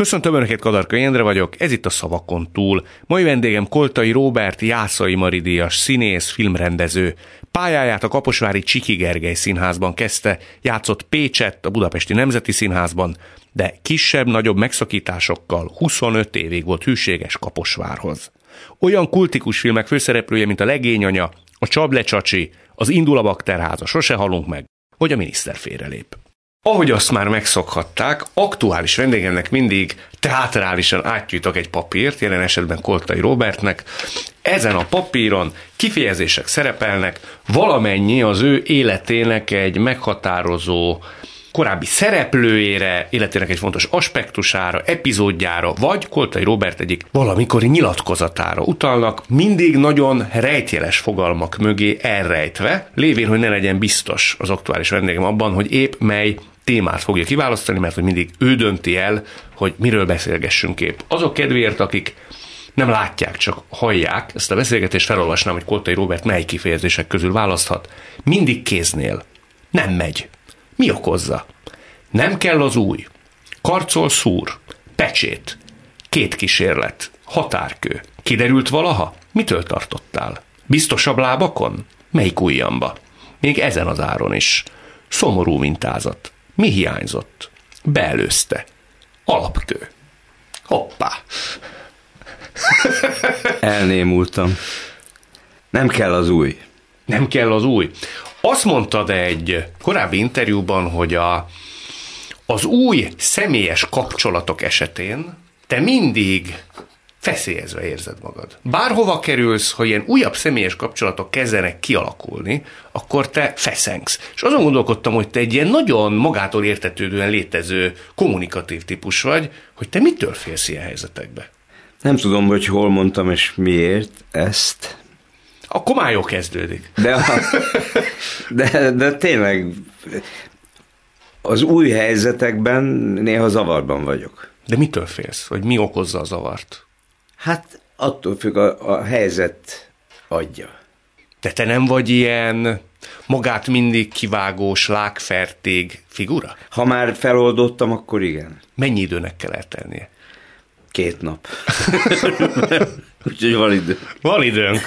Köszöntöm Önöket, Kadarkai Endre vagyok, ez itt a Szavakon túl. Mai vendégem Koltai Róbert, Jászai-díjas színész, filmrendező. Pályáját a Kaposvári Csiky Gergely színházban kezdte, játszott Pécset a Budapesti Nemzeti Színházban, de kisebb-nagyobb megszakításokkal 25 évig volt hűséges Kaposvárhoz. Olyan kultikus filmek főszereplője, mint a Legényanya, a Csapd le csacsi, az Indul a bakterház, a Sose halunk meg, vagy a miniszter félrelép. Ahogy azt már megszokhatták, aktuális vendégemnek mindig teátrálisan átnyújtok egy papírt, jelen esetben Koltai Róbertnek. Ezen a papíron kifejezések szerepelnek, valamennyi az ő életének egy meghatározó korábbi szereplőjére, életének egy fontos aspektusára, epizódjára, vagy Koltai Róbert egyik valamikori nyilatkozatára utalnak, mindig nagyon rejtjeles fogalmak mögé elrejtve, lévén, hogy ne legyen biztos az aktuális vendégem abban, hogy épp mely témát fogja kiválasztani, mert hogy mindig ő dönti el, hogy miről beszélgessünk épp. Azok kedvéért, akik nem látják, csak hallják ezt a beszélgetést, felolvasnám, hogy Koltai Róbert mely kifejezések közül választhat. Mindig kéznél. Nem megy. Mi okozza? Nem kell az új. Karcol szúr. Pecsét. Két kísérlet. Határkő. Kiderült valaha? Mitől tartottál? Biztosabb lábakon? Melyik ujjamba? Még ezen az áron is. Szomorú mintázat. Mi hiányzott? Beelőzte. Alapkő. Hoppá. Elnémultam. Nem kell az új. Nem kell az új. Azt mondtad egy korábbi interjúban, hogy az új személyes kapcsolatok esetén te mindig feszélyezve érzed magad. Bárhova kerülsz, ha ilyen újabb személyes kapcsolatok kezdenek kialakulni, akkor te feszengsz. És azon gondolkodtam, hogy te egy ilyen nagyon magától értetődően létező kommunikatív típus vagy, hogy te mitől félsz ilyen helyzetekbe? Nem tudom, hogy hol mondtam és miért ezt. Akkor már jó kezdődik. De tényleg az új helyzetekben néha zavarban vagyok. De mitől félsz? Vagy mi okozza a zavart? Hát attól függ, a helyzet adja. De te nem vagy ilyen magát mindig kivágó, slágfertég figura? Ha már feloldottam, akkor igen. Mennyi időnek kell eltennie? 2 nap. Úgyhogy van idő. Van időnk.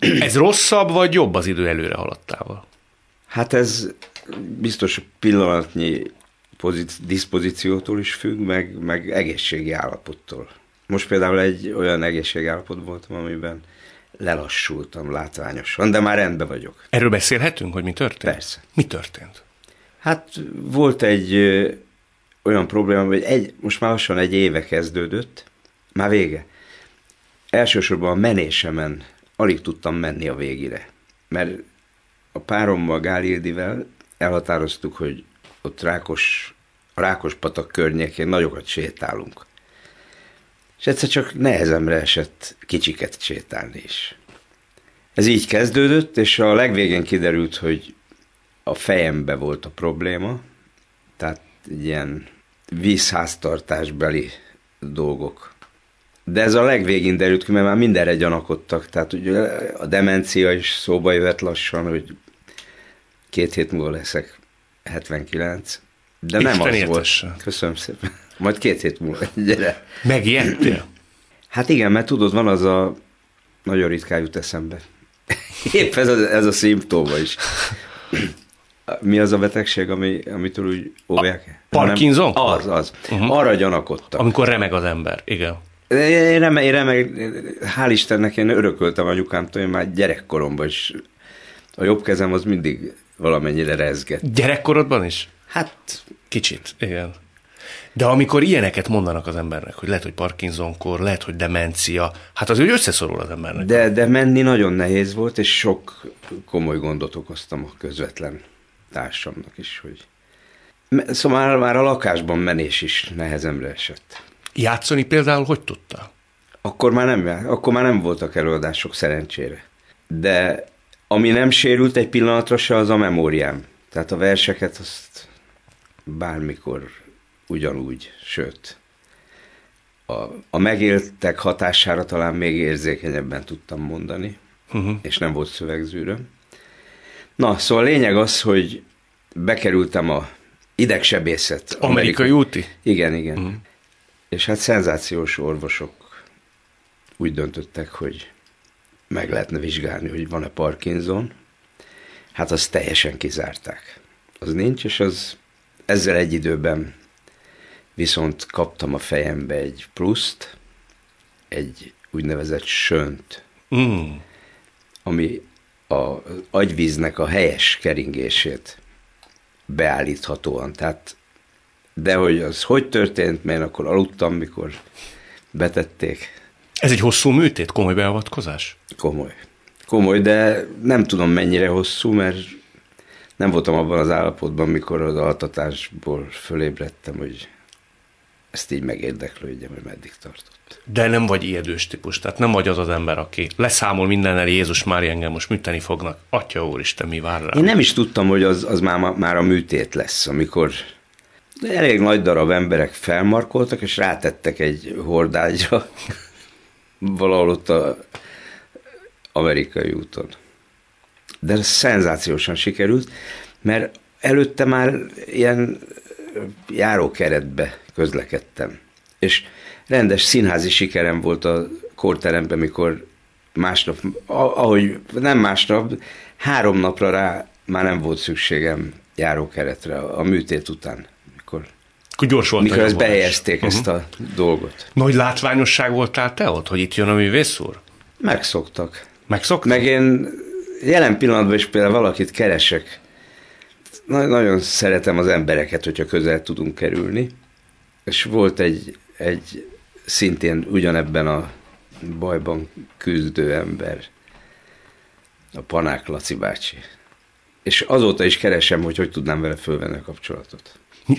Ez rosszabb, vagy jobb az idő előre haladtával? Hát ez biztos pillanatnyi diszpozíciótól is függ, meg egészségi állapottól. Most például egy olyan egészségi állapotban voltam, amiben lelassultam látványosan, de már rendben vagyok. Erről beszélhetünk, hogy mi történt? Persze. Mi történt? Hát volt egy olyan probléma, hogy most már lassan 1 éve kezdődött, már vége. Elsősorban a menésemen alig tudtam menni a végére, mert a párommal, Gálildivel elhatároztuk, hogy ott a Rákospatak környékén nagyokat sétálunk. És egyszer csak nehezemre esett kicsiket sétálni is. Ez így kezdődött, és a legvégén kiderült, hogy a fejembe volt a probléma, tehát ilyen vízháztartásbeli dolgok. De ez a legvégén derült ki, mert már mindenre gyanakodtak, tehát ugye a demencia is szóba jöhet lassan, hogy 2 hét múlva leszek 79, de Isten nem az értesse. Volt. Köszönöm szépen. Majd 2 hét múlva, gyere. Megijedtél? Hát igen, mert tudod, van az a nagyon ritkán jut eszembe. Épp ez a szimptóma is. Mi az a betegség, amitől úgy óvják? Parkinson? Az. Uh-huh. Arra gyanakodtak. Amikor remeg az ember, igen. Én remeg, hál' Istennek én örököltem anyukámtól, én már gyerekkoromban is. A jobb kezem az mindig valamennyire rezgett. Gyerekkorodban is? Hát kicsit, igen. De amikor ilyeneket mondanak az embernek, hogy lehet, hogy Parkinson-kor, lehet, hogy demencia, hát az úgy összeszorul az embernek. De menni nagyon nehéz volt, és sok komoly gondot okoztam a közvetlen társamnak is, hogy... Szóval már a lakásban menés is nehezemre esett. Játszani például hogy tudta? Akkor már nem voltak előadások szerencsére. De ami nem sérült egy pillanatra se, az a memóriám. Tehát a verseket azt bármikor ugyanúgy, sőt, a megéltek hatására talán még érzékenyebben tudtam mondani, és nem volt szövegzűröm. Na, szóval a lényeg az, hogy bekerültem a idegsebészet. Amerikai úti? Igen. És hát szenzációs orvosok úgy döntöttek, hogy meg lehetne vizsgálni, hogy van-e Parkinson. Hát azt teljesen kizárták. Az nincs, és az ezzel egy időben viszont kaptam a fejembe egy pluszt, egy úgynevezett sönt, ami az agyvíznek a helyes keringését beállíthatóan. Tehát, de hogy az hogy történt, mert én akkor aludtam, mikor betették. Ez egy hosszú műtét? Komoly beavatkozás? Komoly, de nem tudom mennyire hosszú, mert nem voltam abban az állapotban, mikor az altatásból fölébredtem, hogy ezt így megérdeklődjem, hogy meddig tartott. De nem vagy ijedős típus, tehát nem vagy az az ember, aki leszámol mindennel, Jézus Mária, engem most műteni fognak. Atya úristen, mi vár rá? Én nem is tudtam, hogy az már a műtét lesz, amikor elég nagy darab emberek felmarkoltak, és rátettek egy hordágyra valahol ott a amerikai úton. De ez szenzációsan sikerült, mert előtte már ilyen járókeretbe közlekedtem. És rendes színházi sikerem volt a korteremben, mikor másnap, ahogy nem másnap, 3 napra rá már nem volt szükségem járókeretre a műtét után. Mikor ezt behelyezték ezt a dolgot. Nagy látványosság voltál te ott, hogy itt jön a művész úr? Megszoktak. Meg én jelen pillanatban is például valakit keresek. Nagyon szeretem az embereket, hogyha közel tudunk kerülni. És volt egy szintén ugyanebben a bajban küzdő ember, a Panák Laci bácsi. És azóta is keresem, hogy tudnám vele fölvenni a kapcsolatot.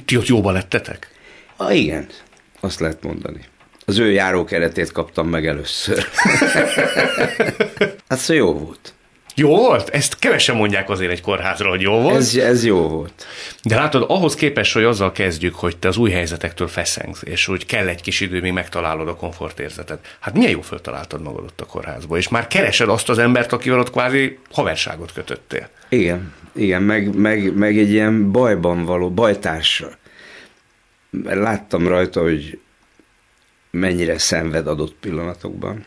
Ti ott jóba lettetek? Igen, azt lehet mondani. Az ő járókeretét kaptam meg először. Hát szóval jó volt. Jó volt? Ezt kevesen mondják azért egy kórházra, hogy jó volt. Ez jó volt. De látod, ahhoz képest, hogy azzal kezdjük, hogy te az új helyzetektől feszengsz, és hogy kell egy kis idő, míg megtalálod a komfortérzetet. Hát milyen jó föltaláltad magad ott a kórházba, és már keresed azt az embert, akivel ott kvázi haverságot kötöttél. Igen, meg egy ilyen bajban való bajtársa. Láttam rajta, hogy mennyire szenved adott pillanatokban.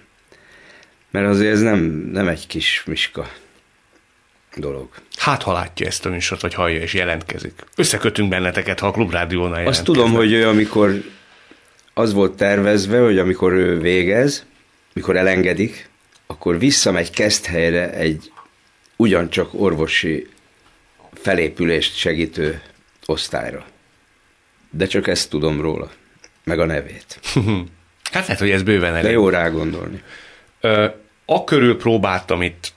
Mert azért ez nem egy kis miska dolog. Hát, ha látja ezt a műsort, vagy hallja és jelentkezik. Összekötünk benneteket, ha a Klubrádiónál jelentkezik. Azt tudom, hogy ő, amikor az volt tervezve, hogy amikor ő végez, mikor elengedik, akkor visszamegy Keszthelyre egy ugyancsak orvosi felépülést segítő osztályra. De csak ezt tudom róla, meg a nevét. Hát lehet, hogy ez bőven elég. De jó rá gondolni. Akörül próbáltam itt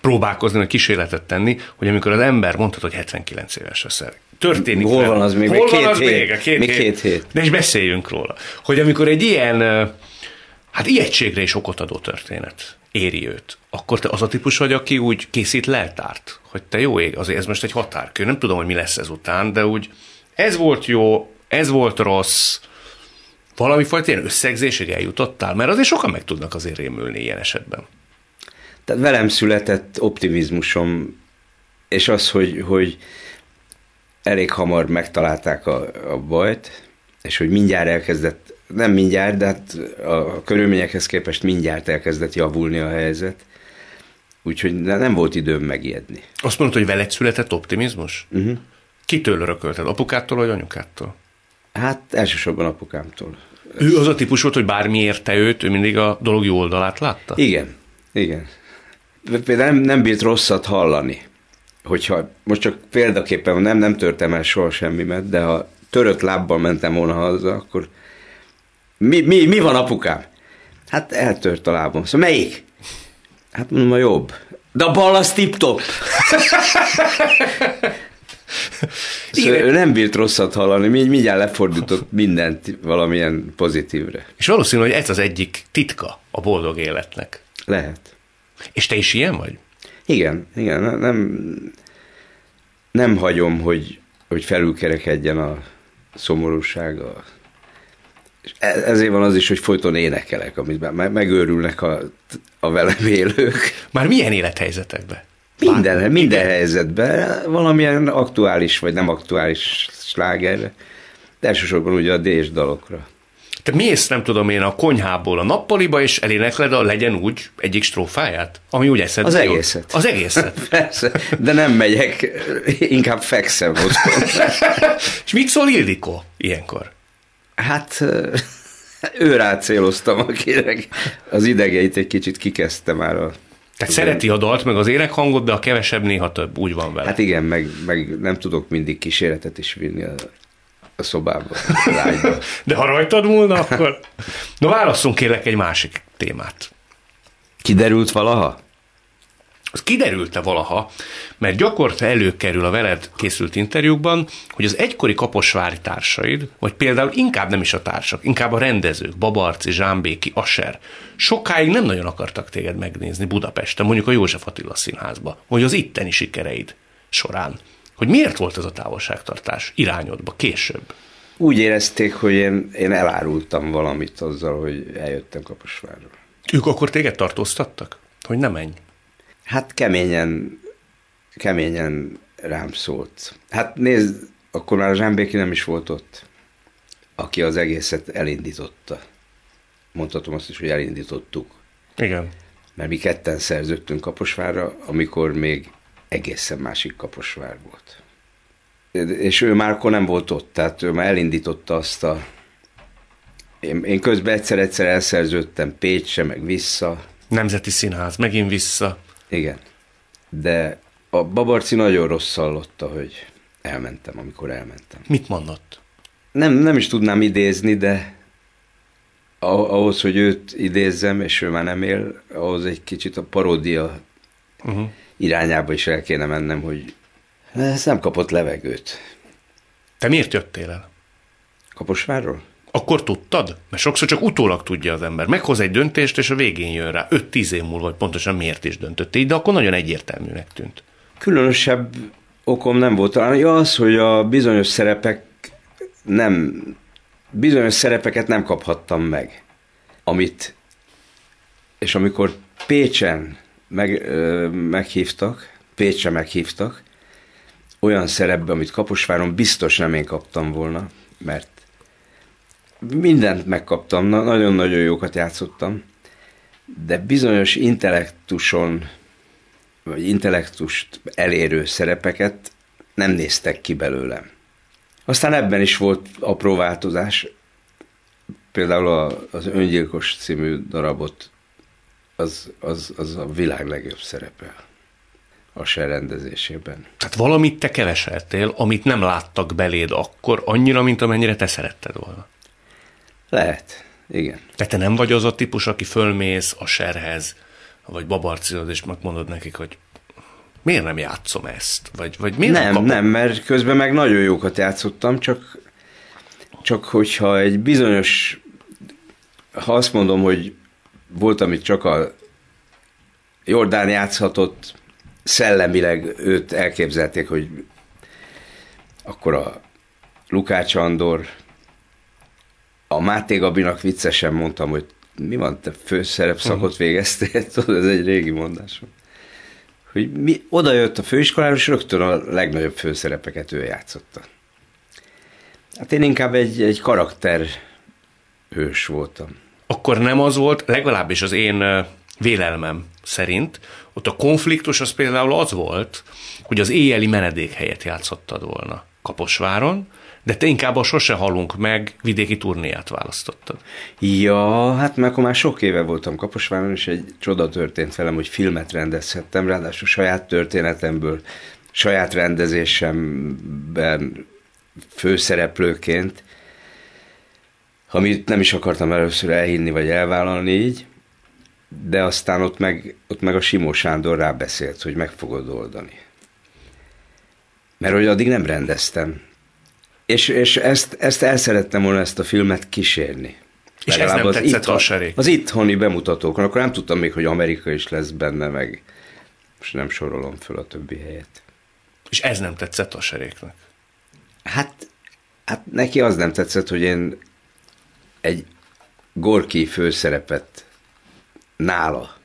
próbálkozni, vagy kísérletet tenni, hogy amikor az ember mondhat, hogy 79 éves leszel. Történik. Hol van az még? Két hét. De is beszéljünk róla. Hogy amikor egy ilyen, hát ijegységre is okot adó történet éri őt, akkor te az a típus vagy, aki úgy készít leltárt, hogy te jó ég, azért ez most egy határkő, nem tudom, hogy mi lesz ezután, de úgy ez volt jó, ez volt rossz, valamifajta ilyen összegzésig eljutottál? Mert azért sokan meg tudnak azért rémülni ilyen esetben. Tehát velem született optimizmusom, és az, hogy elég hamar megtalálták a bajt, és hogy mindjárt elkezdett, nem mindjárt, de hát a körülményekhez képest mindjárt elkezdett javulni a helyzet, úgyhogy nem volt időm megijedni. Azt mondod, hogy veled született optimizmus? Uh-huh. Kitől örökölted? Apukától vagy anyukától? Hát elsősorban apukámtól. Ő az a típus volt, hogy bármi érte őt, ő mindig a dolog jó oldalát látta? Igen. Például nem bírt rosszat hallani. Hogyha, most csak példaképpen nem törtem el soha semmimet, de ha törött lábbal mentem volna haza, akkor mi van apukám? Hát eltört a lábom. Szóval melyik? Hát mondom, a jobb. De a bal az tip-top. Szóval ő nem bírt rosszat hallani, mindjárt lefordított mindent valamilyen pozitívre. És valószínű, hogy ez az egyik titka a boldog életnek. Lehet. És te is ilyen vagy? Igen. Nem hagyom, hogy felülkerekedjen a szomorúság. És ezért van az is, hogy folyton énekelek, amit megőrülnek a velem élők. Már milyen élethelyzetekben? Minden helyzetben, valamilyen aktuális vagy nem aktuális sláger Elsősorban ugye a dés dalokra. Te mész, nem tudom én, a konyhából a nappaliba, és elénekled a Legyen úgy egyik strófáját, ami úgy eszed. Az egészet. Az egészet. Persze, de nem megyek, inkább fekszem otthon. És mit szól Ildikó ilyenkor? Hát őrá céloztam, akinek az idegeit egy kicsit kikezdte már a... Tehát szereti a dalt, meg az énekhangot, de a kevesebb néha több, úgy van vele. Hát igen, meg nem tudok mindig kíséretet is vinni a szobába, a lágyba. De ha rajtad múlna, akkor... Na válasszunk kérlek egy másik témát. Kiderült valaha? Az kiderült-e valaha, mert gyakorta előkerül a veled készült interjúkban, hogy az egykori kaposvári társaid, vagy például inkább nem is a társak, inkább a rendezők, Babarczi, Zsámbéki, Ascher, sokáig nem nagyon akartak téged megnézni Budapesten, mondjuk a József Attila Színházba, vagy az itteni sikereid során. Hogy miért volt ez a távolságtartás irányodba később? Úgy érezték, hogy én elárultam valamit azzal, hogy eljöttem Kaposvárról. Ők akkor téged tartóztattak? Hogy ne menj? Hát keményen rám szólt. Hát nézd, akkor már a Zsámbéki nem is volt ott, aki az egészet elindította. Mondhatom azt is, hogy elindítottuk. Igen. Mert mi ketten szerződtünk Kaposvárra, amikor még egészen másik Kaposvár volt. És ő már akkor nem volt ott, tehát ő már elindította azt a... Én közben egyszer-egyszer elszerződtem Pécsre, meg vissza. Nemzeti Színház, megint vissza. Igen. De a Babarczi nagyon rossz hallotta, hogy elmentem, amikor elmentem. Mit mondott? Nem is tudnám idézni, de ahhoz, hogy őt idézzem, és ő már nem él, ahhoz egy kicsit a paródia irányába is el kéne mennem, hogy ez nem kapott levegőt. Te miért jöttél el? Kaposvárról? Akkor tudtad? Mert sokszor csak utólag tudja az ember. Meghoz egy döntést, és a végén jön rá. 5-10 év múlva, vagy pontosan miért is döntött így, de akkor nagyon egyértelműnek tűnt. Különösebb okom nem volt. Talán az, hogy a bizonyos szerepeket nem kaphattam meg. És amikor Pécsen meghívtak, olyan szerepbe, amit Kaposváron biztos nem én kaptam volna, mert mindent megkaptam, nagyon-nagyon jókat játszottam, de bizonyos intellektust elérő szerepeket nem néztek ki belőlem. Aztán ebben is volt apró változás, például az Öngyilkos című darabot, az a világ legjobb szerepe a se rendezésében. Tehát valamit te keveseltél, amit nem láttak beléd akkor annyira, mint amennyire te szeretted volna. Lehet, igen. De te nem vagy az a típus, aki fölmész a Serhez, vagy Babarcizod, és megmondod nekik, hogy miért nem játszom ezt? Vagy miért nem, mert közben meg nagyon jókat játszottam, csak hogyha egy bizonyos... Ha azt mondom, hogy volt, amit csak a Jordán játszhatott, szellemileg őt elképzelték, hogy akkor a Lukács Andor... A Máté Gabinak viccesen mondtam, hogy mi van, te főszerepszakot végeztél, tudod, ez egy régi mondásom. Hogy oda jött a főiskolára, és rögtön a legnagyobb főszerepeket ő játszotta. Hát én inkább egy karakterhős voltam. Akkor nem az volt, legalábbis az én vélelmem szerint, ott a konfliktus az például az volt, hogy az éjjeli menedék helyet játszottad volna Kaposváron, de te inkább a Sose halunk meg vidéki turnéját választottad. Ja, hát mert akkor már sok éve voltam Kaposváron, és egy csoda történt velem, hogy filmet rendezhettem, ráadásul saját történetemből, saját rendezésemben főszereplőként, amit nem is akartam először elhinni, vagy elvállalni így, de aztán ott meg a Simó Sándor rábeszélt, hogy meg fogod oldani. Mert hogy addig nem rendeztem. És ezt el szerettem volna, ezt a filmet kísérni. És legalább ez nem tetszett Asserék? Az itthoni bemutatókon. Akkor nem tudtam még, hogy Amerika is lesz benne, meg most nem sorolom föl a többi helyet. És ez nem tetszett Asseréknek? Hát neki az nem tetszett, hogy én egy Gorki főszerepet nála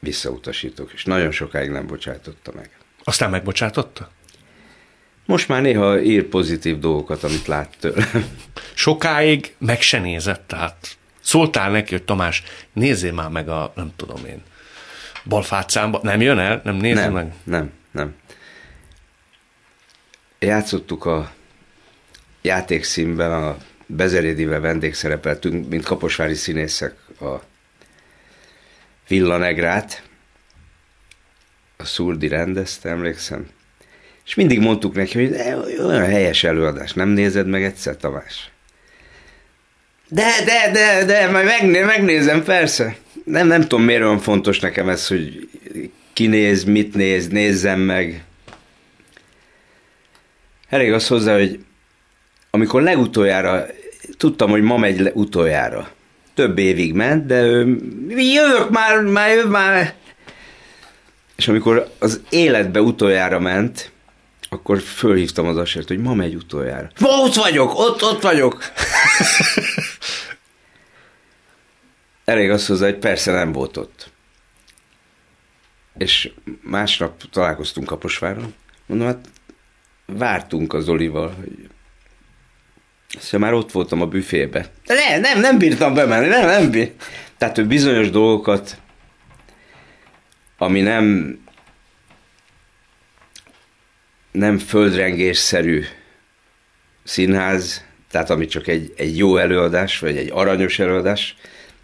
visszautasítok, és nagyon sokáig nem bocsájtotta meg. Aztán megbocsátotta? Most már néha ír pozitív dolgokat, amit lát tőlem. Sokáig meg se nézett, tehát szóltál neki, hogy Tamás, nézzél már meg a, nem tudom én, Balfácánba, nem jön el? Nem nézze meg? Nem. Játszottuk a játékszínben, a Bezerédivel vendégszerepeltünk, mint kaposvári színészek a Villanegrát, a Szurdi rendezte, emlékszem, és mindig mondtuk neki, hogy olyan helyes előadás, nem nézed meg egyszer, Tamás? De, majd megnézem, persze. Nem tudom, miért olyan fontos nekem ez, hogy ki néz, mit néz, nézzem meg. Elég az hozzá, hogy amikor legutoljára, tudtam, hogy ma megy utoljára. Több évig ment, de jövök már. És amikor az életbe utoljára ment, akkor fölhívtam az Aschert, hogy ma megy utoljára. Ott vagyok! Elég azt hozzá, hogy persze nem volt ott. És másnap találkoztunk Kaposváron. Mondom, hát vártunk a Zolival, hogy... Szóval már ott voltam a büfébe. Nem bírtam bemenni, nem bírtam. Tehát ő bizonyos dolgokat, ami nem földrengésszerű színház, tehát ami csak egy jó előadás, vagy egy aranyos előadás,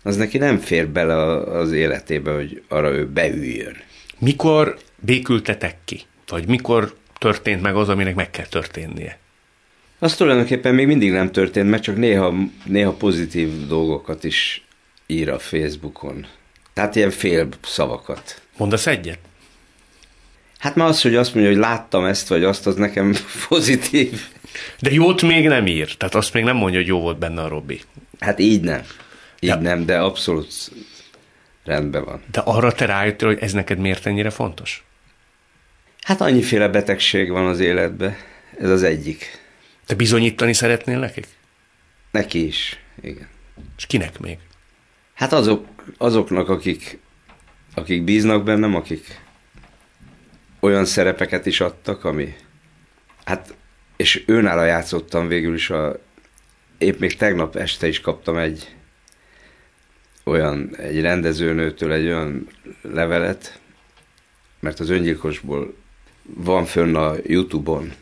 az neki nem fér bele az életébe, hogy arra ő beüljön. Mikor békültetek ki? Vagy mikor történt meg az, aminek meg kell történnie? Az tulajdonképpen még mindig nem történt, mert csak néha pozitív dolgokat is ír a Facebookon. Tehát ilyen fél szavakat. Mondasz egyet? Hát már az, hogy azt mondja, hogy láttam ezt vagy azt, az nekem pozitív. De jót még nem ír, tehát azt még nem mondja, hogy jó volt benne a Robi. Hát így nem. Így nem, de abszolút rendben van. De arra te rájöttél, hogy ez neked miért ennyire fontos? Hát annyiféle betegség van az életben, ez az egyik. Te bizonyítani szeretnél nekik? Neki is, igen. És kinek még? Hát azoknak, akik bíznak bennem, akik olyan szerepeket is adtak, ami... Hát, és őnála játszottam végül is, épp még tegnap este is kaptam egy rendezőnőtől egy olyan levelet, mert az Öngyilkosból van fönn a YouTube-on.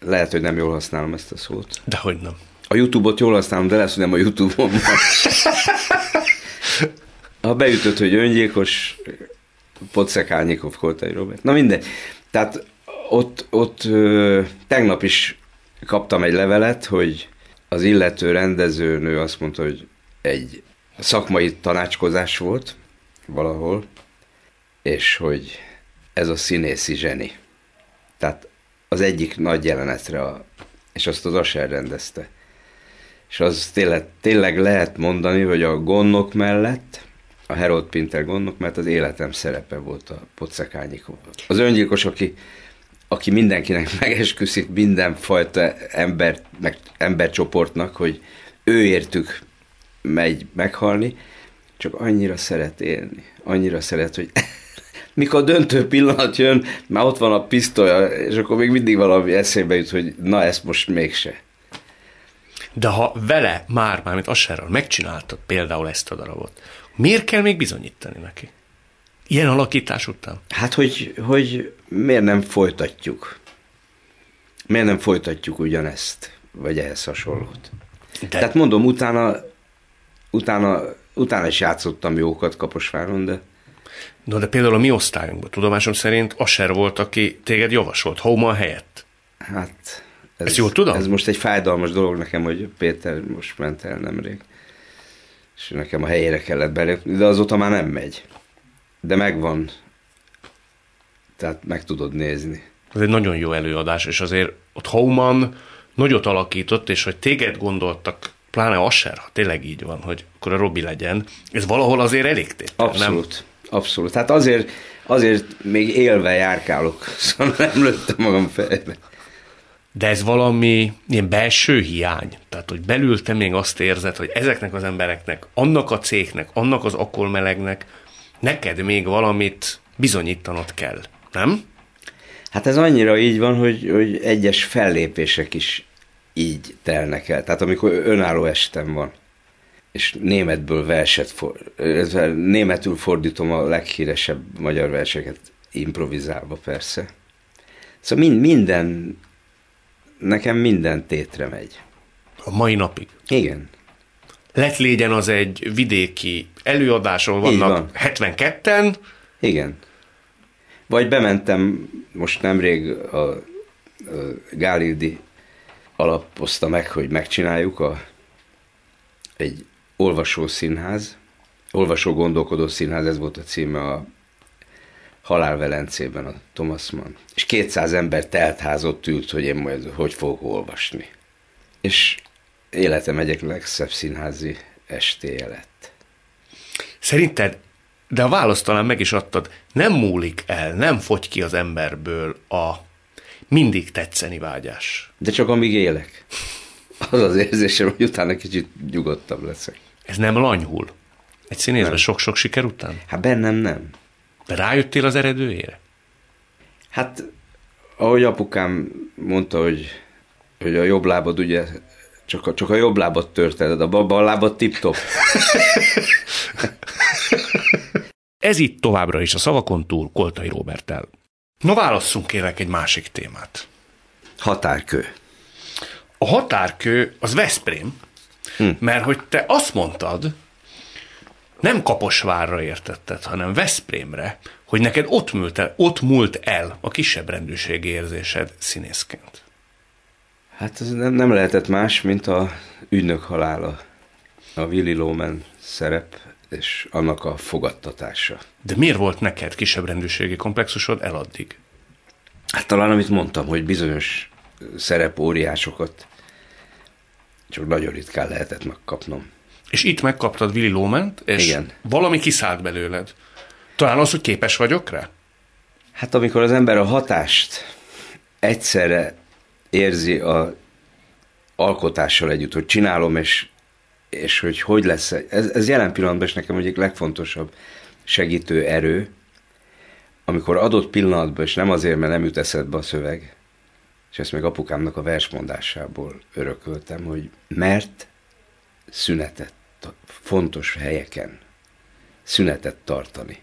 Lehet, hogy nem jól használom ezt a szót. Dehogy nem. A YouTube-ot jól használom, de lehet, hogy nem a YouTube-on van. Ha beütött, hogy öngyilkos, Pocek Árnyikov, Koltai Róbert. Na mindegy. Tehát ott tegnap is kaptam egy levelet, hogy az illető rendezőnő azt mondta, hogy egy szakmai tanácskozás volt valahol, és hogy ez a színészi zseni. Tehát az egyik nagy jelenetre, és azt az Ascher rendezte. És az tényleg lehet mondani, hogy a gondok mellett, a Harold Pinter gondok, mert az életem szerepe volt a Pocek Árnyikov. Az öngyilkos, aki mindenkinek megesküszik, mindenfajta embercsoportnak, hogy ő értük megy meghalni, csak annyira szeret élni. Annyira szeret, hogy mikor a döntő pillanat jön, már ott van a pisztolya, és akkor még mindig valami eszébe jut, hogy na ezt most mégse. De ha vele már mint Ascherrel megcsináltad például ezt a darabot, miért kell még bizonyítani neki? Ilyen alakítás után? Hát, hogy miért nem folytatjuk ugyanezt, vagy ehhez hasonlót. De... Tehát mondom, utána is játszottam jókat Kaposváron, de... No, de például a mi osztályunkban, tudomásom szerint Ascher volt, aki téged javasolt, Hauman helyett. Hát... Ezt jól tudom? Ez most egy fájdalmas dolog nekem, hogy Péter most ment el nemrég. És nekem a helyére kellett belépni, de azóta már nem megy. De megvan. Tehát meg tudod nézni. Ez egy nagyon jó előadás, és azért ott Hauman nagyot alakított, és hogy téged gondoltak, pláne Ascher, ha tényleg így van, hogy akkor a Robi legyen, ez valahol azért elég tétel, abszolút, nem? Abszolút. Hát azért még élve járkálok, szóval nem lőttem magam fejbe. De ez valami ilyen belső hiány. Tehát, hogy belül te még azt érzed, hogy ezeknek az embereknek, annak a cégnek, annak az akkolmelegnek neked még valamit bizonyítanod kell, nem? Hát ez annyira így van, hogy egyes fellépések is így telnek el. Tehát amikor önálló estem van, és németből verset, németül fordítom a leghíresebb magyar verseket, improvizálva persze. Szóval minden, nekem minden tétre megy. A mai napig? Igen. Lett légyen az egy vidéki előadáson, vannak 72-en. Igen. Vagy bementem, most nemrég a Gálildi alapozta meg, hogy megcsináljuk egy olvasó gondolkodó színház, ez volt a címe, a Halálvelencében, a Thomas Mann. És 200 ember teltházot ült, hogy én majd hogy fogok olvasni. És életem egyik legszebb színházi estéje lett. Szerinted, de a választ talán meg is adtad, nem múlik el, nem fogy ki az emberből a mindig tetszeni vágyás. De csak amíg élek. Az az érzésem, hogy utána kicsit nyugodtabb leszek. Ez nem lanyhul? Egy színészben sok-sok siker után? Hát bennem nem. De rájöttél az eredőjére? Hát, ahogy apukám mondta, hogy a jobb lábad ugye csak a jobb lábad törted, a bal lábad tip-top. Ez itt továbbra is a Szavakon túl Koltai Róberttel. Na válasszunk kérlek egy másik témát. Határkő. A határkő az Veszprém, mert hogy te azt mondtad, nem Kaposvárra értetted, hanem Veszprémre, hogy neked ott múlt el a kisebbrendűségi érzésed színészként. Hát ez nem lehetett más, mint a Ügynök halála, a Willy Loman szerep és annak a fogadtatása. De miért volt neked kisebbrendűségi komplexusod el addig? Hát talán amit mondtam, hogy bizonyos szerepóriásokat csak nagyon ritkán lehetett megkapnom. És itt megkaptad Willy Lomant, és igen. Valami kiszállt belőled. Talán az, hogy képes vagyok rá? Hát amikor az ember a hatást egyszerre érzi az alkotással együtt, hogy csinálom, és hogy lesz. Ez jelen pillanatban is nekem egyik legfontosabb segítő erő, amikor adott pillanatban, és nem azért, mert nem jut eszedbe a szöveg, és ezt még apukámnak a versmondásából örököltem, hogy mert szünetet, fontos helyeken szünetet tartani.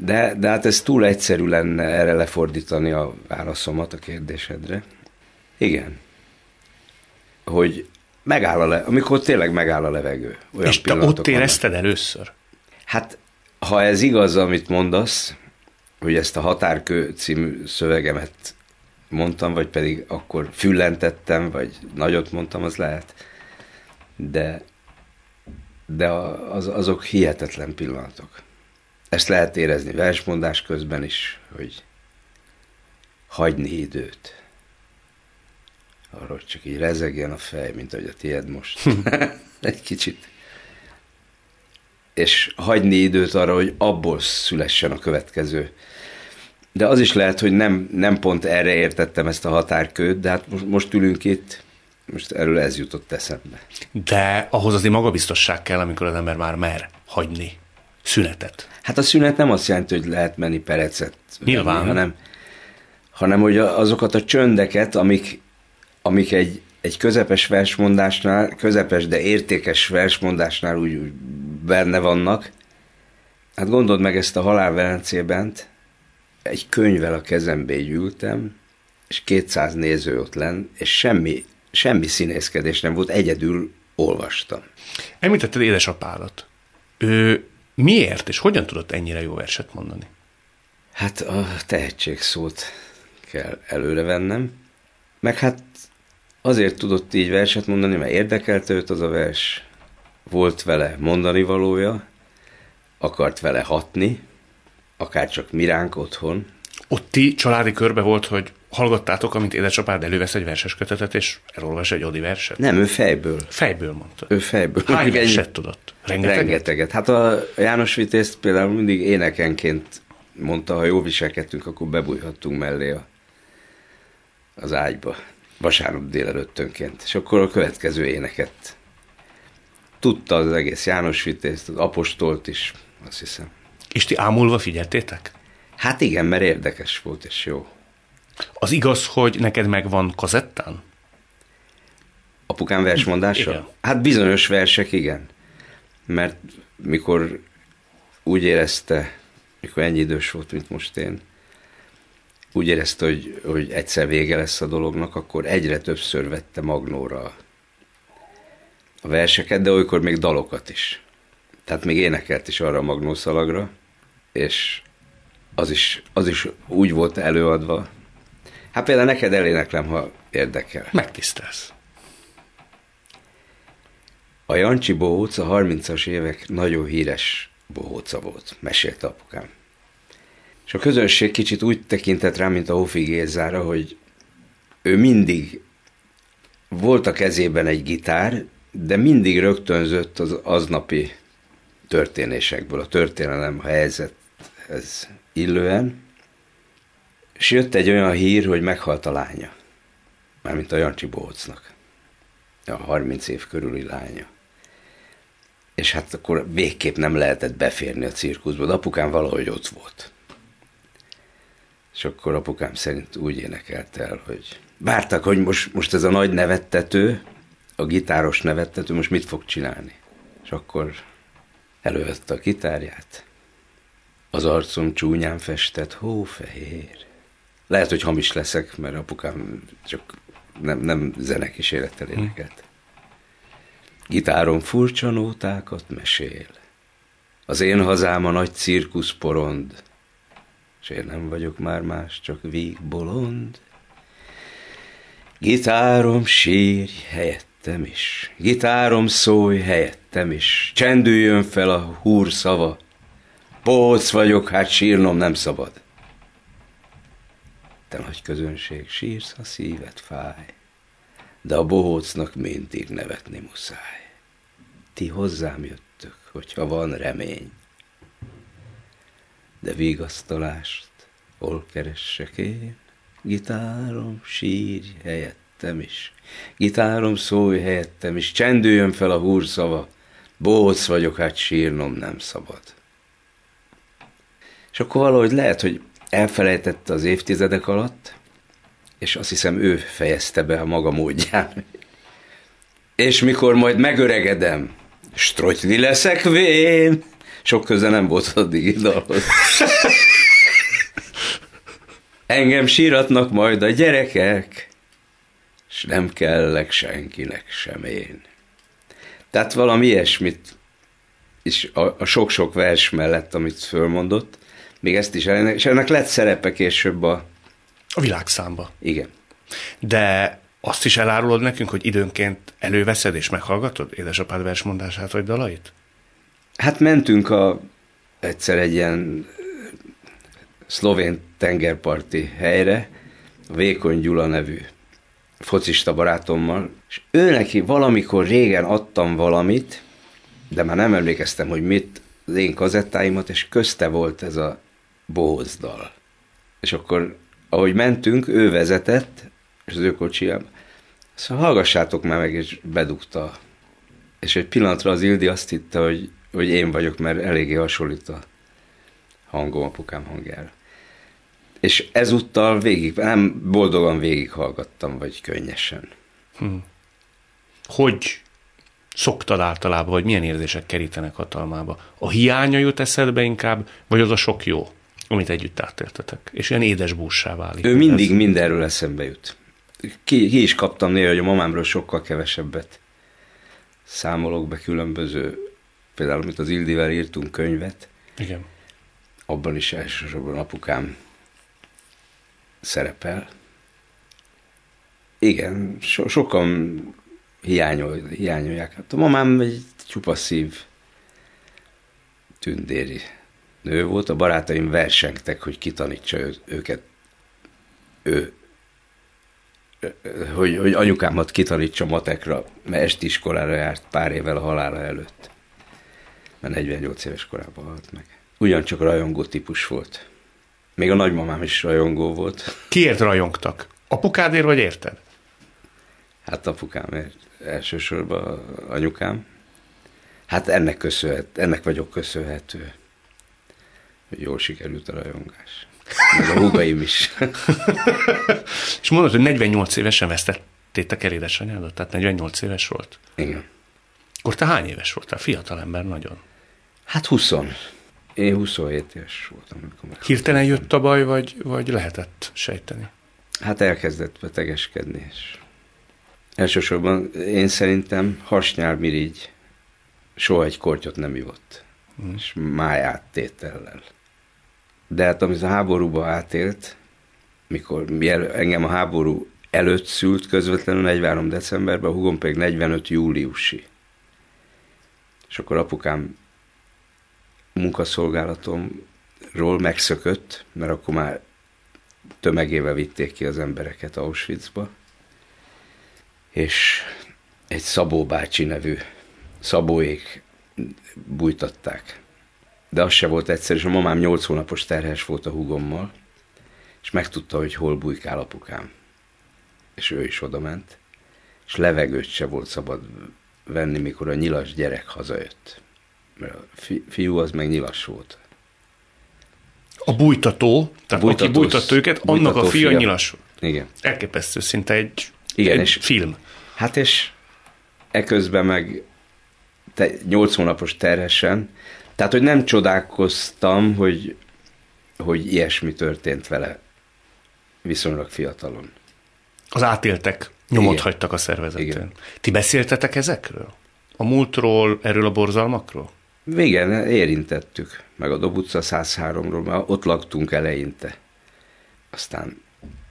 De hát ez túl egyszerű lenne erre lefordítani a válaszomat a kérdésedre. Igen. Hogy amikor tényleg megáll a levegő. Olyan és te ott érezted először? Hát, ha ez igaz, amit mondasz, hogy ezt a Határkő című szövegemet mondtam, vagy pedig akkor füllentettem, vagy nagyot mondtam, az lehet. De azok hihetetlen pillanatok. Ezt lehet érezni versmondás közben is, hogy hagyni időt. Arról csak így rezegjen a fej, mint ahogy a tiéd most. Egy kicsit. És hagyni időt arra, hogy abból szülessen a következő. De az is lehet, hogy nem pont erre értettem ezt a határkőt, de hát most ülünk itt, most erről ez jutott eszembe. De ahhoz azért magabiztosság kell, amikor az ember már mer hagyni szünetet. Hát a szünet nem azt jelenti, hogy lehet menni perecet. Nyilván. Hanem hogy azokat a csöndeket, amik egy közepes versmondásnál, közepes, de értékes versmondásnál úgy benne vannak. Hát gondold meg ezt a Halálvelencében, egy könyvvel a kezembe ültem, és 200 néző ott lenn, és semmi színészkedés nem volt, egyedül olvastam. Említetted édesapádat. Ő miért és hogyan tudott ennyire jó verset mondani? Hát a tehetség szót kell előrevennem, meg hát azért tudott így verset mondani, mert érdekelte őt az a vers, volt vele mondani valója, akart vele hatni, akárcsak miránk otthon. Ott ti családi körbe volt, hogy hallgattátok, amint édesapád elővesz egy verseskötetet, és elolvas egy odi verset? Nem, ő fejből. Fejből mondta. Hány verset tudott? Rengeteget. Hát a János Vitézt például mindig énekenként mondta, ha jól viselkedtünk, akkor bebújhattunk mellé az ágyba. Vasárnap délelőttönként. És akkor a következő éneket. Tudta az egész János Vitézt, az apostolt is, azt hiszem. És ti ámulva figyeltétek? Hát igen, mert érdekes volt, és jó. Az igaz, hogy neked megvan kazettán? Apukám versmondása? Igen. Hát bizonyos versek, igen. Mert mikor úgy érezte, mikor ennyi idős volt, mint most én, úgy érezte, hogy egyszer vége lesz a dolognak, akkor egyre többször vette magnóra a verseket, de olykor még dalokat is. Tehát még énekelt is arra a magnószalagra, és az is úgy volt előadva. Hát például neked eléneklem, ha érdekel. Megtisztelsz. A Jancsi bohóc a 30-as évek nagyon híres bohóca volt, mesélte apukám. És a közönség kicsit úgy tekintett rá, mint a Hofi Gézára, hogy ő mindig volt a kezében egy gitár, de mindig rögtönzött az aznapi történésekből, a történelem helyzethez illően. És jött egy olyan hír, hogy meghalt a lánya, mármint a Jancsi bohócnak, a 30 év körüli lánya. És hát akkor végképp nem lehetett beférni a cirkuszba, de apukám valahogy ott volt. És akkor apukám szerint úgy énekelt el, hogy vártak, hogy most ez a nagy nevettető, a gitáros nevettető most mit fog csinálni. És akkor elővette a gitárját, az arcom csúnyán festett hófehér. Lehet, hogy hamis leszek, mert apukám csak nem zenekísérettel énekelt. Gitáron furcsa nótákat mesél. Az én hazám a nagy cirkusz porond, és én nem vagyok már más, csak vígbolond. Gitárom sírj helyettem is, gitárom szólj helyettem is, csendüljön fel a húr szava, póc vagyok, hát sírnom nem szabad. Te nagy közönség, sírsz, ha szíved fáj, de a bohócnak mindig nevetni muszáj. Ti hozzám jöttök, hogyha van remény, de vigasztalást hol keressek én? Gitárom sírj helyettem is, gitárom szólj helyettem is, csendüljön fel a húrszava, bohóc vagyok, hát sírnom nem szabad. És akkor valahogy lehet, hogy elfelejtette az évtizedek alatt, és azt hiszem ő fejezte be a maga módján. És mikor majd megöregedem, strotyli leszek vén. Sok köze nem volt addig dalhoz. Engem síratnak majd a gyerekek, és nem kellek senkinek sem én. Tehát valami ilyesmit, és a sok-sok vers mellett, amit fölmondott, még ezt is elég, és ennek lett szerepe később a világszámba. Igen. De azt is elárulod nekünk, hogy időnként előveszed és meghallgatod édesapád versmondását vagy dalait? Hát mentünk egyszer egy ilyen szlovén tengerparti helyre, Vékony Gyula nevű focista barátommal, és ő neki valamikor régen adtam valamit, de már nem emlékeztem, hogy mit, az én kazettáimat, és közte volt ez a bohózdal. És akkor, ahogy mentünk, ő vezetett, és az ő kocsijában, szóval hallgassátok már meg, és bedugta. És egy pillanatra az Ildi azt hitte, hogy én vagyok, mert eléggé hasonlít a hangom apukám hangjára. És ezúttal nem boldogan végighallgattam, vagy könnyesen. Hogy szoktad általában, vagy milyen érzések kerítenek hatalmába? A hiánya jut eszedbe inkább, vagy az a sok jó, amit együtt átéltetek, és ilyen édes bússá válik? Ő mindig mindenről eszembe jut. Ki is kaptam néha, hogy a mamámról sokkal kevesebbet számolok be különböző, például, amit az Ildivel írtunk könyvet. Igen. Abban is elsősorban apukám szerepel. Igen, sokan hiányolják. Hát a mamám egy csupaszív tündéri nő volt, a barátaim versengtek, hogy kitanítsa őket, hogy anyukámat kitanítsa matekra, mert esti iskolára járt pár évvel a halála előtt, mert 48 éves korában halt meg. Ugyancsak rajongó típus volt. Még a nagymamám is rajongó volt. Kiért rajongtak? Apukádért vagy érted? Hát apukám, elsősorban anyukám. Hát ennek vagyok köszönhető. Jól sikerült a rajongás. Ez a húgaim is. És mondod, hogy 48 évesen vesztettétek el édesanyádat? Tehát 48 éves volt? Igen. Akkor te hány éves voltál? Fiatal ember nagyon. Hát 20. Én 27 éves voltam, amikor meg... Hirtelen jött a baj, vagy lehetett sejteni? Hát elkezdett betegeskedni, és elsősorban én szerintem hasnyálmirigy soha egy kortyot nem ivott, és máját tétellel. De hát amit a háborúba átélt, mikor engem a háború előtt szült közvetlenül 43 decemberben, a húgom pedig 45 júliusi. És akkor apukám munkaszolgálatomról megszökött, mert akkor már tömegével vitték ki az embereket Auschwitzba, és egy Szabó bácsi nevű Szabóék bújtatták. De az se volt egyszerű, és a mamám 8 hónapos terhes volt a húgommal, és megtudta, hogy hol bujkál apukám. És ő is odament, és levegőt se volt szabad venni, mikor a nyilas gyerek hazajött. Mert a fiú az meg nyilas volt. A bújtató, tehát aki bújtatta őket, annak a fia nyilas volt. Igen. Elképesztő, szinte egy film. Hát és eközben meg 8 hónapos terhesen, tehát, hogy nem csodálkoztam, hogy ilyesmi történt vele viszonylag fiatalon. Az átéltek nyomot igen. Hagytak a szervezetén. Igen. Ti beszéltetek ezekről? A múltról, erről a borzalmakról? Igen, érintettük. Meg a Dob utca 103-ról, már ott laktunk eleinte. Aztán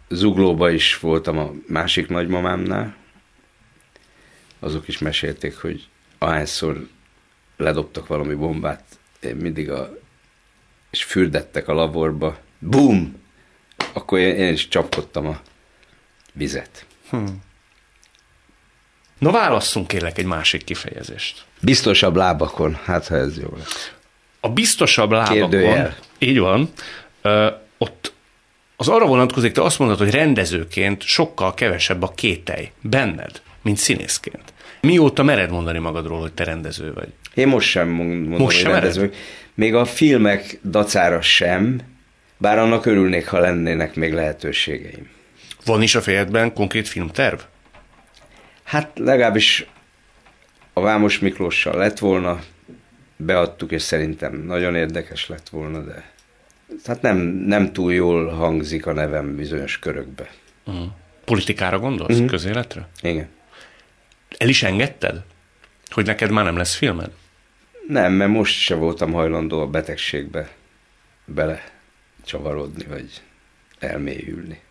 Zuglóba is voltam a másik nagymamámnál. Azok is mesélték, hogy ahányszor ledobtak valami bombát, én mindig és fürdettek a laborba, bum! Akkor én is csapkodtam a vizet. Na válasszunk kérlek egy másik kifejezést. Biztosabb lábakon, hát ha ez jó lesz. A biztosabb lábakon, kérdőjel. Így van, ott az arra vonatkozik, te azt mondod, hogy rendezőként sokkal kevesebb a kételj benned, mint színészként. Mióta mered mondani magadról, hogy te rendező vagy? Én most sem mondom, most sem rendező mered? Még a filmek dacára sem, bár annak örülnék, ha lennének még lehetőségeim. Van is a fejedben konkrét filmterv? Hát legalábbis a Vámos Miklóssal lett volna, beadtuk, és szerintem nagyon érdekes lett volna, de hát nem túl jól hangzik a nevem bizonyos körökbe. Politikára gondolsz? Közéletre? Igen. El is engedted? Hogy neked már nem lesz filmed? Nem, mert most se voltam hajlandó a betegségbe belecsavarodni, vagy elmélyülni.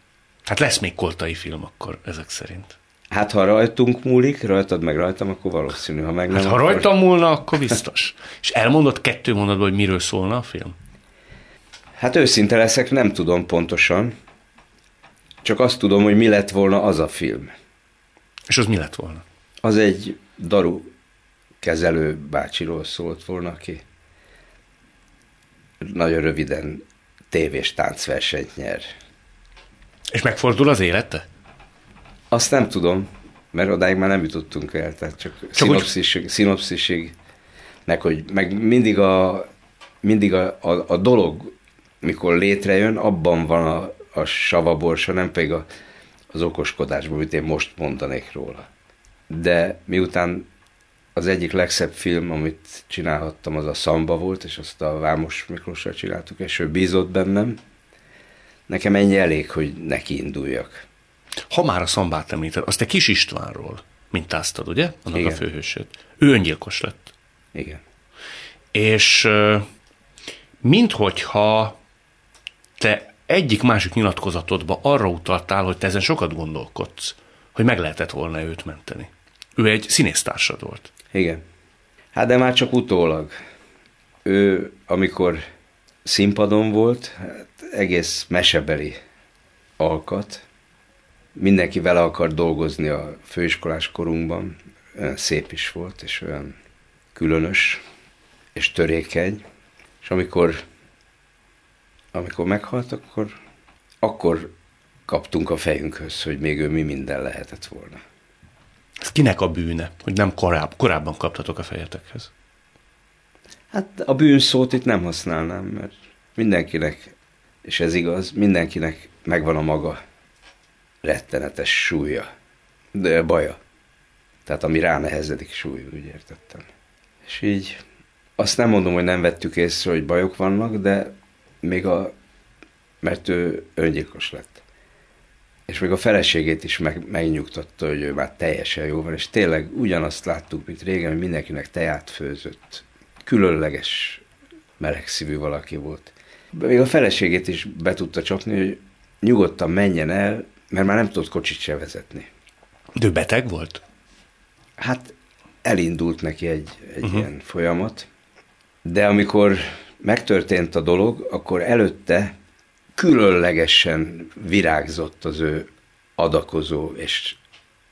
Hát lesz még koltai film akkor ezek szerint. Hát ha rajtunk múlik, rajtad meg rajtam, akkor valószínű, ha meg nem. Hát, ha rajtam múlna, akkor biztos. És elmondod 2 mondatban, hogy miről szólna a film? Hát őszinte leszek, nem tudom pontosan. Csak azt tudom, hogy mi lett volna az a film. És az mi lett volna? Az egy daru kezelő bácsiról szólt volna, aki nagyon röviden tévés táncversenyt nyer. És megfordul az élete? Azt nem tudom, mert odáig már nem jutottunk el, tehát csak szinopszisig, meg mindig a dolog, mikor létrejön, abban van a savaborsa, nem pedig az okoskodásban, amit én most mondanék róla. De miután az egyik legszebb film, amit csinálhattam, az a Szamba volt, és azt a Vámos Miklóssal csináltuk, és ő bízott bennem, nekem ennyi elég, hogy neki induljak. Ha már a Szambát említed, azt te Kis Istvánról mintáztad, ugye? Annak igen. A főhősét. Ő öngyilkos lett. Igen. És minthogyha te egyik-másik nyilatkozatodba arra utaltál, hogy te ezen sokat gondolkodsz, hogy meg lehetett volna őt menteni. Ő egy színésztársad volt. Igen. Hát de már csak utólag. Ő, amikor színpadon volt, hát egész mesebeli alkat. Mindenki vele akart dolgozni a főiskolás korunkban. Olyan szép is volt, és olyan különös, és törékeny. És amikor meghalt, akkor kaptunk a fejünkhöz, hogy még ő mi minden lehetett volna. Ez kinek a bűne, hogy nem korábban kaptatok a fejetekhez? Hát a bűnszót itt nem használnám, mert Mindenkinek, és ez igaz, mindenkinek megvan a maga rettenetes súlya, de baja. Tehát ami ránehezedik súly, úgy értettem. És így azt nem mondom, hogy nem vettük észre, hogy bajok vannak, de még mert ő öngyilkos lett. És még a feleségét is megnyugtatta, hogy ő már teljesen jó van, és tényleg ugyanazt láttuk, mint régen, hogy mindenkinek teát főzött. Különleges, melegszívű valaki volt. Még a feleségét is be tudta csapni, hogy nyugodtan menjen el, mert már nem tudott kocsit se vezetni. De beteg volt? Hát elindult neki egy ilyen folyamat, de amikor megtörtént a dolog, akkor előtte különlegesen virágzott az ő adakozó, és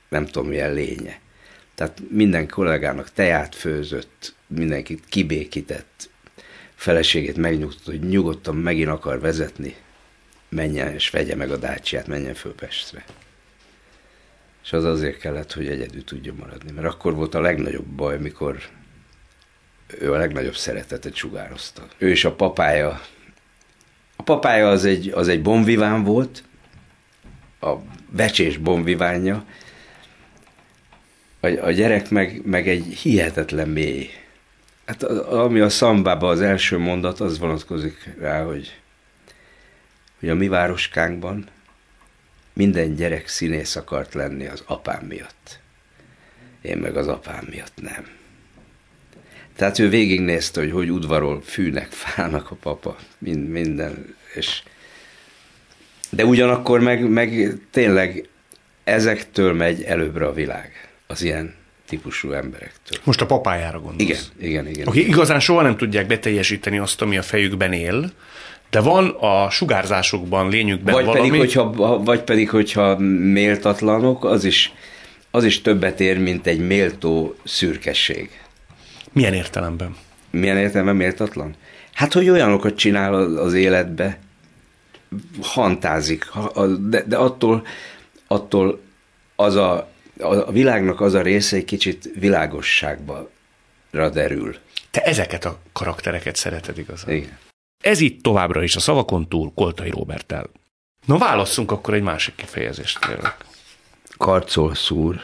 nem tudom milyen lénye. Tehát minden kollégának teát főzött, mindenkit kibékített, feleségét megnyugtatott, hogy nyugodtan megint akar vezetni, menjen és vegye meg a dácsiát, menjen föl Pestre. És az azért kellett, hogy egyedül tudjon maradni, mert akkor volt a legnagyobb baj, mikor ő a legnagyobb szeretetet sugározta. Ő és a papája. A papája az egy bonviván volt, a becsés bonvivánja, a gyerek meg egy hihetetlen mély. Hát ami a Szambában az első mondat, az vonatkozik rá, hogy a mi városkánkban minden gyerek színész akart lenni az apám miatt. Én meg az apám miatt nem. Tehát ő végignézte, hogy udvarol fűnek, fának a papa, minden. De ugyanakkor meg tényleg ezektől megy előbbre a világ, az ilyen típusú emberektől. Most a papájára gondolsz. Igen. Aki igazán soha nem tudják beteljesíteni azt, ami a fejükben él, de van a sugárzásokban, lényükben vagy valami. Vagy pedig, hogyha méltatlanok, az is többet ér, mint egy méltó szürkesség. Milyen értelemben? Milyen értelemben méltatlan? Hát, hogy olyanokat csinál az életbe, hantázik, de attól az a világnak az a része egy kicsit világosságba derül. Te ezeket a karaktereket szereted igazán. Igen. Ez itt továbbra is a Szavakon túl Koltai Róberttel. Na válasszunk akkor egy másik kifejezést, kérlek. Karcol szúr.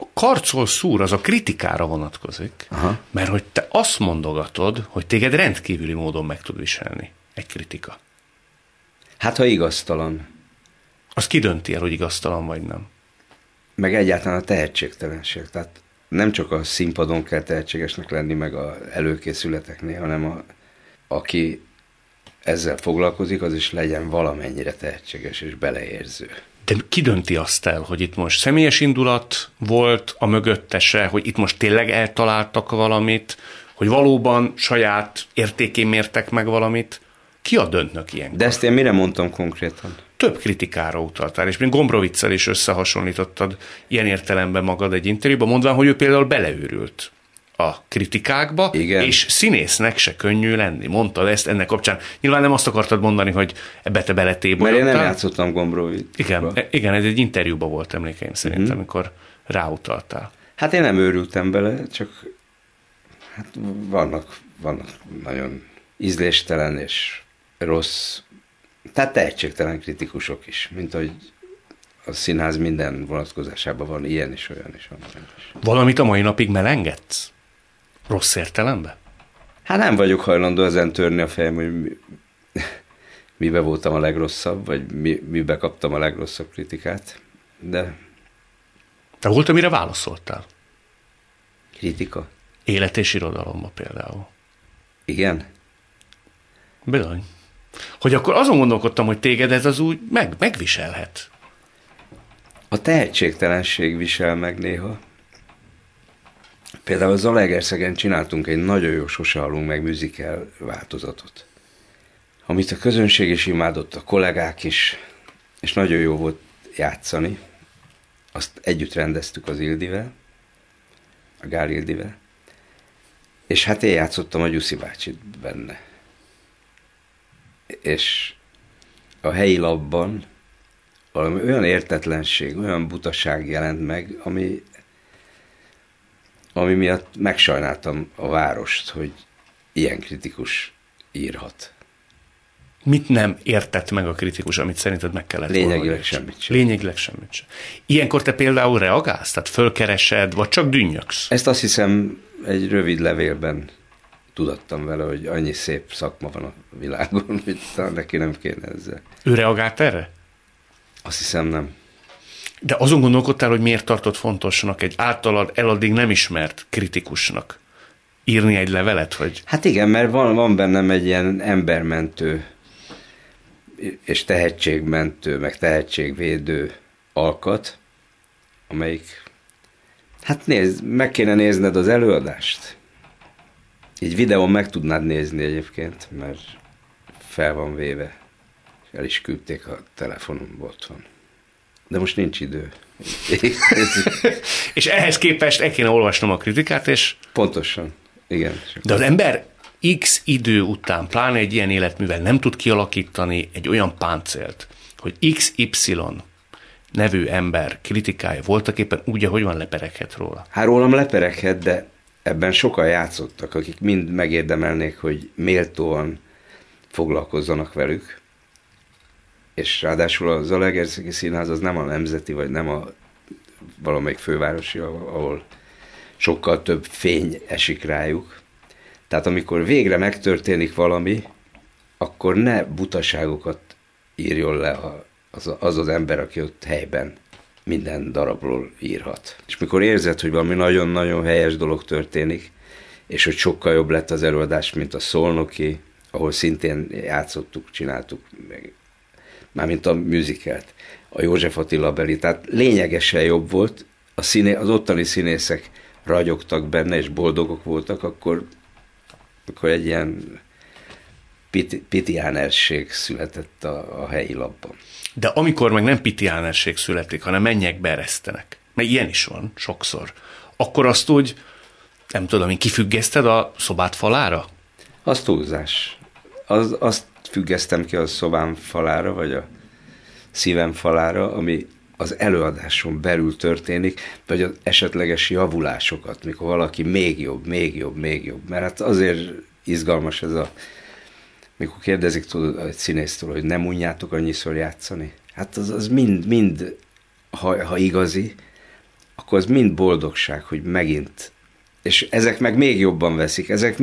A karcol szúr az a kritikára vonatkozik, aha. Mert hogy te azt mondogatod, hogy téged rendkívüli módon meg tud viselni egy kritika. Hát ha igaztalan. Az kidönti el, hogy igaztalan vagy nem. Meg egyáltalán a tehetségtelenség. Tehát nem csak a színpadon kell tehetségesnek lenni, meg az előkészületeknél, hanem aki ezzel foglalkozik, az is legyen valamennyire tehetséges és beleérző. De ki dönti azt el, hogy itt most személyes indulat volt a mögöttese, hogy itt most tényleg eltaláltak valamit, hogy valóban saját értékén mértek meg valamit? Ki a döntnök ilyenkor? De ezt én mire mondtam konkrétan? Több kritikára utaltál, és mint Gombrowiczal is összehasonlítottad ilyen értelemben magad egy interjúban, mondván, hogy ő például beleőrült a kritikákba, igen. És színésznek se könnyű lenni. Mondtad ezt ennek kapcsán. Nyilván nem azt akartad mondani, hogy ebbe te beletébolyogtál. Mert én nem játszottam Gombrowiczba. Igen, ez egy interjúban volt emlékeim szerint, amikor ráutaltál. Hát én nem őrültem bele, csak hát vannak nagyon ízléstelen és rossz, tehát tehetségtelen kritikusok is, mint ahogy a színház minden vonatkozásában van ilyen is, olyan is, olyan is. Valamit a mai napig melengedsz? Rossz értelemben? Hát nem vagyok hajlandó ezen törni a fejem, hogy mibe voltam a legrosszabb, vagy mibe kaptam a legrosszabb kritikát, de... Te volt, amire válaszoltál? Kritika? Élet és irodalomba például. Igen? Bizony. Hogy akkor azon gondolkodtam, hogy téged ez az úgy megviselhet. A tehetségtelenség visel meg néha. Például Zalaegerszegen csináltunk egy nagyon jó Sose halunk meg musical változatot, amit a közönség is imádott, a kollégák is, és nagyon jó volt játszani. Azt együtt rendeztük az Ildivel, a Gálildivel, és hát én játszottam a Gyuszi bácsit benne. És a helyi labban valami olyan értetlenség, olyan butaság jelent meg, ami miatt megsajnáltam a várost, hogy ilyen kritikus írhat. Mit nem értett meg a kritikus, amit szerinted meg kellett volna? Lényegileg semmit sem. Lényegileg semmit sem. Ilyenkor te például reagálsz? Tehát fölkeresed, vagy csak dünnyöksz? Ezt azt hiszem egy rövid levélben tudattam vele, hogy annyi szép szakma van a világon, hogy talán neki nem kéne ezzel. Ő reagált erre? Azt hiszem nem. De azon gondolkodtál, hogy miért tartott fontosnak egy általad eladdig nem ismert kritikusnak írni egy levelet? Vagy? Hát igen, mert van bennem egy ilyen embermentő és tehetségmentő, meg tehetségvédő alkat, amelyik, hát nézd, meg kéne nézned az előadást. Így videón meg tudnád nézni egyébként, mert fel van véve. El is küldték a telefonomból otthon. De most nincs idő. És ehhez képest el kéne olvasnom a kritikát, és... Pontosan, igen. De az ember x idő után, pláne egy ilyen életművel nem tud kialakítani egy olyan páncélt, hogy XY nevű ember kritikája voltak éppen úgy, ahogy van, lepereghet róla. Hát rólam lepereghet, de ebben sokan játszottak, akik mind megérdemelnék, hogy méltóan foglalkozzanak velük. És ráadásul a zalaegerszegi színház az nem a nemzeti, vagy nem a valamelyik fővárosi, ahol sokkal több fény esik rájuk. Tehát amikor végre megtörténik valami, akkor ne butaságokat írjon le az ember, aki ott helyben minden darabról írhat. És mikor érzed, hogy valami nagyon-nagyon helyes dolog történik, és hogy sokkal jobb lett az előadás, mint a szolnoki, ahol szintén játszottuk, csináltuk meg, mármint a musicalt, a József Attila beli, tehát lényegesen jobb volt, az ottani színészek ragyogtak benne, és boldogok voltak, akkor egy ilyen pitiánerség született a helyi lapban. De amikor meg nem pitiánerség születik, hanem mennyek beresztenek, mert ilyen is van sokszor, akkor azt úgy, nem tudom, én kifüggeszted a szobád falára? Az túlzás. Azt függesztem ki a szobám falára, vagy a szívem falára, ami az előadáson belül történik, vagy az esetleges javulásokat, mikor valaki még jobb, mert hát azért izgalmas ez a, mikor kérdezik egy színésztől, hogy nem unjátok annyiszor játszani. Hát az mind ha igazi, akkor az mind boldogság, hogy megint. És ezek meg még jobban veszik, ezek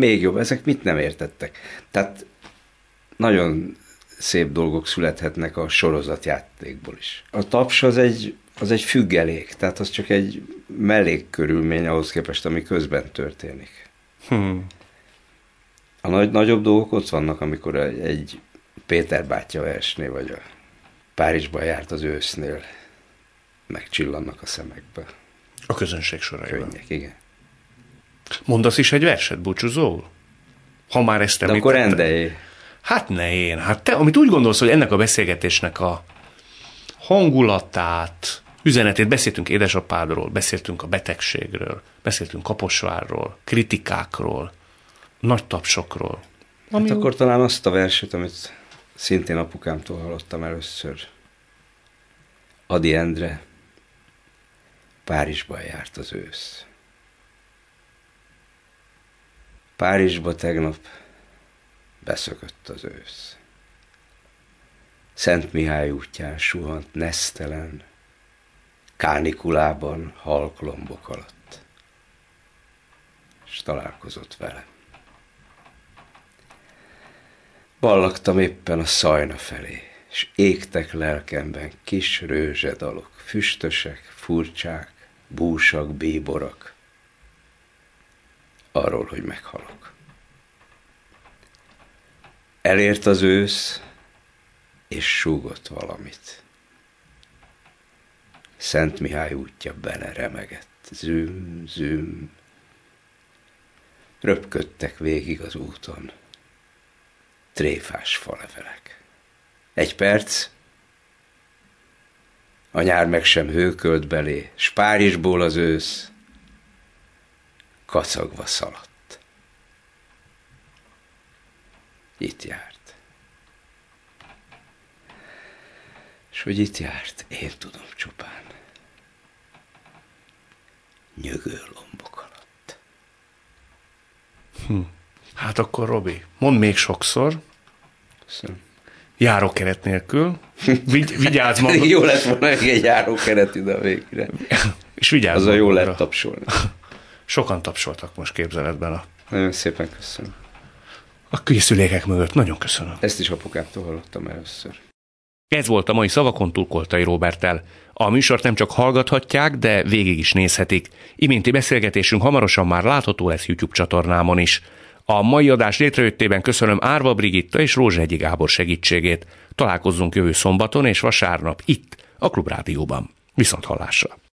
mit nem értettek. Tehát nagyon szép dolgok születhetnek a sorozatjátékból is. A taps az egy függelék, tehát az csak egy mellékkörülmény ahhoz képest, ami közben történik. A nagyobb dolgok ott vannak, amikor egy Péter bátyja esné, vagy a Párizsban járt az ősznél megcsillannak a szemekbe. A közönség soraiban. Könnyek, igen. Mondasz is egy verset, búcsúzóul? Ha már ezt említettem. De akkor rendeljél. Hát ne én. Hát te, amit úgy gondolsz, hogy ennek a beszélgetésnek a hangulatát, üzenetét, beszéltünk édesapádról, beszéltünk a betegségről, beszéltünk Kaposvárról, kritikákról, nagy tapsokról. Hát akkor talán azt a verset, amit szintén apukámtól hallottam először. Adi Endre, Párizsban járt az ősz. Párizsba tegnap beszökött az ősz. Szent Mihály útján suhant nesztelen, kánikulában halk lombok alatt, és találkozott vele. Ballagtam éppen a Szajna felé, és égtek lelkemben kis rőzsedalok, füstösek, furcsák, búsak, bíborak, arról, hogy meghalok. Elért az ősz, és súgott valamit. Szent Mihály útja bele remegett. Züm, züm. Röpködtek végig az úton. Tréfás falevelek. Egy perc. A nyár meg sem hőkölt belé, s Párizsból az ősz kacagva szaladt. Itt járt. És hogy itt járt, én tudom csupán. Nyögő lombok alatt. Hát akkor, Robi, mondd még sokszor. Köszönöm. Járókeret nélkül. Vigyázz magadra. Jó lett volna egy járókeret ide a végre. És vigyázz magadra. Azzal jól lehet tapsolni. Sokan tapsoltak most képzeletben. Nagyon szépen köszönöm. A készülékek mögött nagyon köszönöm. Ezt is apukámtól hallottam először. Ez volt a mai Szavakon túl Koltai Róberttel. A műsort nem csak hallgathatják, de végig is nézhetik. Iménti beszélgetésünk hamarosan már látható lesz YouTube csatornámon is. A mai adás létrejöttében köszönöm Árva Brigitta és Rózsehegyi Gábor segítségét. Találkozzunk jövő szombaton és vasárnap itt, a Klubrádióban. Viszont hallásra!